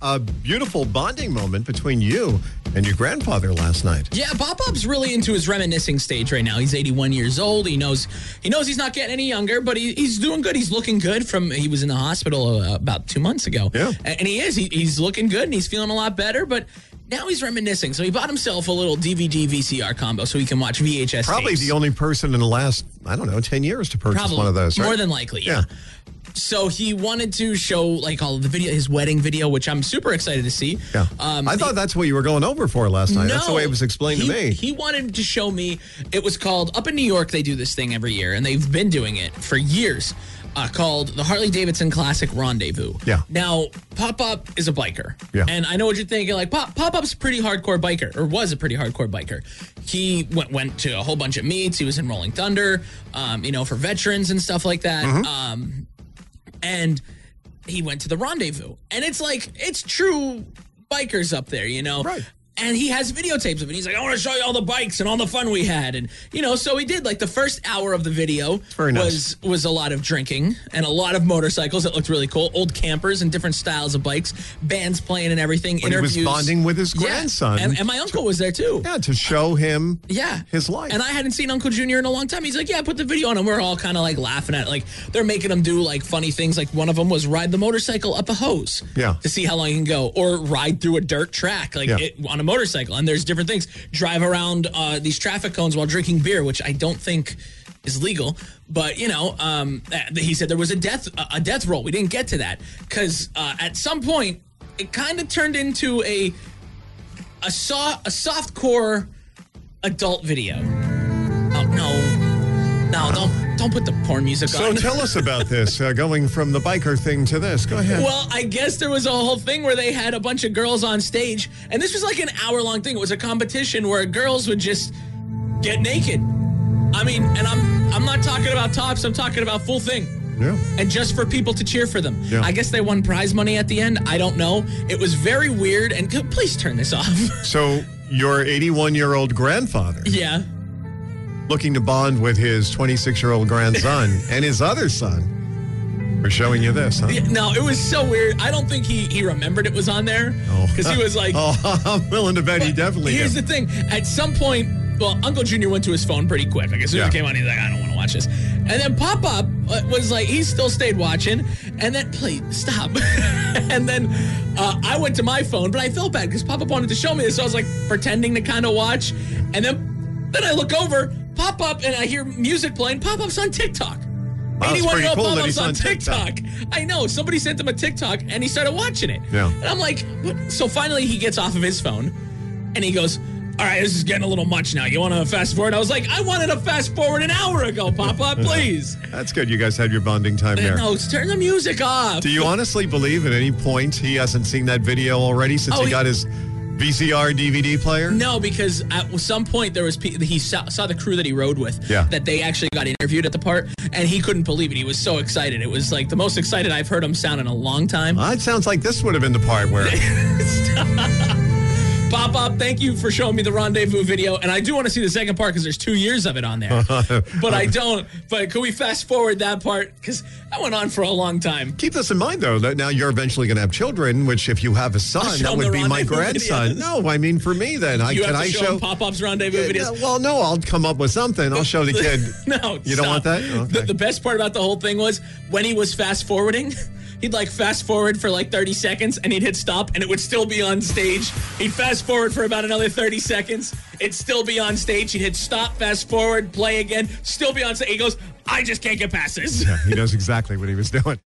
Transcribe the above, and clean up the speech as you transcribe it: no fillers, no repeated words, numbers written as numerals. A beautiful bonding moment between you and your grandfather last night. Yeah, Pop-Pop's really into his reminiscing stage right now. He's 81 years old. He knows he's not getting any younger, but he's doing good. He's looking good. He was in the hospital about 2 months ago. Yeah. And he is. He's looking good, and he's feeling a lot better, but now he's reminiscing. So he bought himself a little DVD VCR combo so he can watch VHS Probably tapes. The only person in the last, 10 years to purchase one of those, right? More than likely, yeah. So he wanted to show all of the video, his wedding video, which I'm super excited to see. Yeah. I thought that's what you were going over for last night. No, that's the way it was explained to me. He wanted to show me. It was called, up in New York, they do this thing every year, and they've been doing it for years, called the Harley-Davidson Classic Rendezvous. Yeah. Now, Pop-Up is a biker. Yeah. And I know what you're thinking. Pop-Up's a pretty hardcore biker, or was a pretty hardcore biker. He went to a whole bunch of meets. He was in Rolling Thunder, for veterans and stuff like that. Mm-hmm. And he went to the rendezvous. And it's true bikers up there, Right. And he has videotapes of it. He's like, I want to show you all the bikes and all the fun we had. And, so he did. The first hour of the video was a lot of drinking and a lot of motorcycles that looked really cool. Old campers and different styles of bikes. Bands playing and everything. But interviews. He was bonding with his grandson. And my uncle was there, too. Yeah, to show him his life. And I hadn't seen Uncle Junior in a long time. He's like, yeah, put the video on. And we're all kind of, laughing at it. They're making him do, funny things. One of them was ride the motorcycle up a hose. Yeah. To see how long he can go. Or ride through a dirt track. On a motorcycle, and there's different things. Drive around these traffic cones while drinking beer, which I don't think is legal, but he said there was a death roll. We didn't get to that because at some point it kind of turned into a softcore adult video. Oh no, don't put the porn music on. So tell us about this, going from the biker thing to this. Go ahead. Well, I guess there was a whole thing where they had a bunch of girls on stage, and this was an hour-long thing. It was a competition where girls would just get naked. I mean, and I'm not talking about tops. I'm talking about full thing. Yeah. And just for people to cheer for them. Yeah. I guess they won prize money at the end. I don't know. It was very weird, and please turn this off. So your 81-year-old grandfather. Yeah. Looking to bond with his 26-year-old grandson and his other son. We're showing you this, huh? Yeah, no, it was so weird. I don't think he remembered it was on there. Because he was like... Oh, I'm willing to bet he definitely did. Here's the thing. At some point, Uncle Junior went to his phone pretty quick. As soon as it came on, he's like, I don't want to watch this. And then Pop-Up was like, he still stayed watching. And then, please, stop. And then I went to my phone, but I felt bad because Pop-Up wanted to show me this. So I was pretending to kind of watch. And then I look over... Pop-Up, and I hear music playing. Pop-Up's on TikTok. Wow, 81-year-old cool Pop-Up's on TikTok. I know. Somebody sent him a TikTok, and he started watching it. Yeah. And I'm like, what? So finally he gets off of his phone, and he goes, all right, this is getting a little much now. You want to fast forward? I was like, I wanted to fast forward an hour ago, Pop-Up, please. That's good. You guys had your bonding time there. No, turn the music off. Do you honestly believe at any point he hasn't seen that video already since he got his... VCR DVD player? No, because at some point there was he saw the crew that he rode with that they actually got interviewed at the part, and he couldn't believe it. He was so excited. It was the most excited I've heard him sound in a long time. Well, it sounds like this would have been the part where... Stop. Pop-Up, thank you for showing me the rendezvous video. And I do want to see the second part because there's 2 years of it on there. But I don't. But can we fast forward that part? Because that went on for a long time. Keep this in mind, though, that now you're eventually going to have children, which if you have a son, that would be my grandson. Videos. No, I mean, for me, then. Show Pop-Up's rendezvous videos? Well, no, I'll come up with something. I'll show the kid. No, you don't want that? Okay. The best part about the whole thing was when he was fast forwarding... He'd fast forward for 30 seconds and he'd hit stop and it would still be on stage. He'd fast forward for about another 30 seconds. It'd still be on stage. He'd hit stop, fast forward, play again, still be on stage. He goes, I just can't get past this. Yeah, he knows exactly what he was doing.